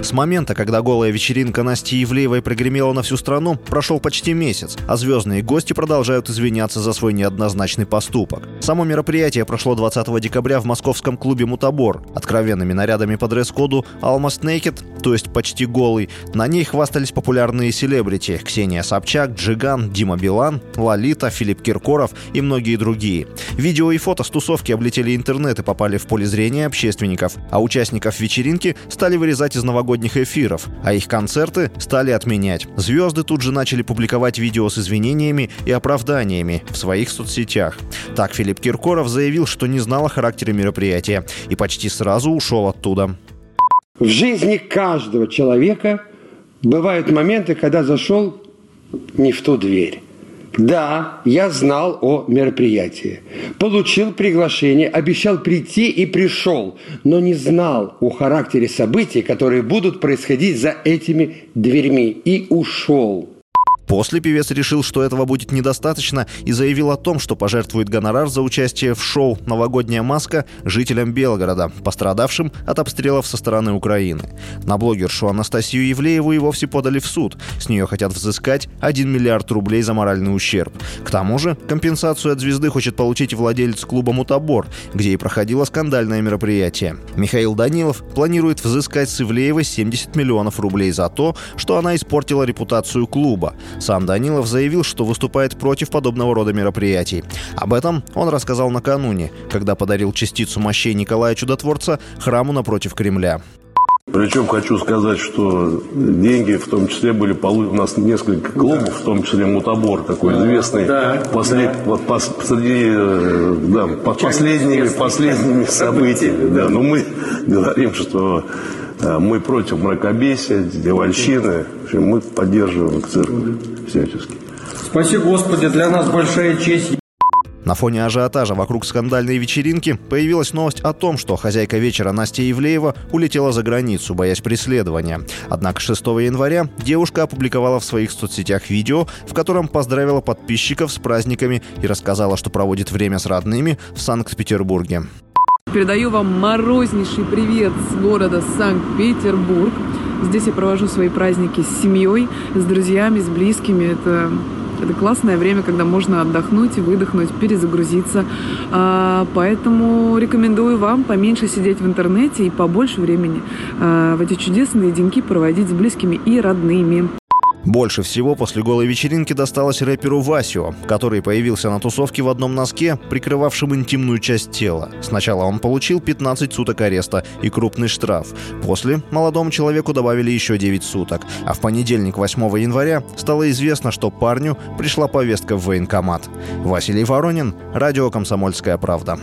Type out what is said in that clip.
С момента, когда голая вечеринка Насти Ивлеевой прогремела на всю страну, прошел почти месяц, а звездные гости продолжают извиняться за свой неоднозначный поступок. Само мероприятие прошло 20 декабря в московском клубе «Мутабор». Откровенными нарядами по дресс-коду «Almost Naked», то есть почти голый, на ней хвастались популярные селебрити – Ксения Собчак, Джиган, Дима Билан, Лолита, Филипп Киркоров и многие другие. Видео и фото с тусовки облетели интернет и попали в поле зрения общественников, а участников вечеринки стали вырезать из новогодних эфиров, а их концерты стали отменять. Звезды тут же начали публиковать видео с извинениями и оправданиями в своих соцсетях. Так Филипп Киркоров заявил, что не знал о характере мероприятия и почти сразу ушел оттуда. В жизни каждого человека бывают моменты, когда зашел не в ту дверь. Да, я знал о мероприятии. Получил приглашение, обещал прийти и пришел, но не знал о характере событий, которые будут происходить за этими дверьми, и ушел. После певец решил, что этого будет недостаточно, и заявил о том, что пожертвует гонорар за участие в шоу «Новогодняя маска» жителям Белгорода, пострадавшим от обстрелов со стороны Украины. На блогершу Анастасию Ивлееву и вовсе подали в суд. С нее хотят взыскать 1 миллиард рублей за моральный ущерб. К тому же компенсацию от звезды хочет получить владелец клуба «Мутабор», где и проходило скандальное мероприятие. Михаил Данилов планирует взыскать с Ивлеевой 70 миллионов рублей за то, что она испортила репутацию клуба. Сам Данилов заявил, что выступает против подобного рода мероприятий. Об этом он рассказал накануне, когда подарил частицу мощей Николая Чудотворца храму напротив Кремля. Причем хочу сказать, что деньги в том числе были получены. У нас несколько клубов, да, в том числе «Мутабор», такой известный, да, последними событиями. Да. Но мы говорим, что мы против мракобесия, дьявольщины. В общем, мы поддерживаем церковь всячески. Спаси Господи, для нас большая честь. На фоне ажиотажа вокруг скандальной вечеринки появилась новость о том, что хозяйка вечера Настя Ивлеева улетела за границу, боясь преследования. Однако 6 января девушка опубликовала в своих соцсетях видео, в котором поздравила подписчиков с праздниками и рассказала, что проводит время с родными в Санкт-Петербурге. Передаю вам морознейший привет с города Санкт-Петербург. Здесь я провожу свои праздники с семьей, с друзьями, с близкими. Это классное время, когда можно отдохнуть, выдохнуть, перезагрузиться. Поэтому рекомендую вам поменьше сидеть в интернете и побольше времени в эти чудесные деньки проводить с близкими и родными. Больше всего после голой вечеринки досталось рэперу Васио, который появился на тусовке в одном носке, прикрывавшем интимную часть тела. Сначала он получил 15 суток ареста и крупный штраф. После молодому человеку добавили еще 9 суток. А в понедельник, 8 января, стало известно, что парню пришла повестка в военкомат. Василий Воронин, радио «Комсомольская правда».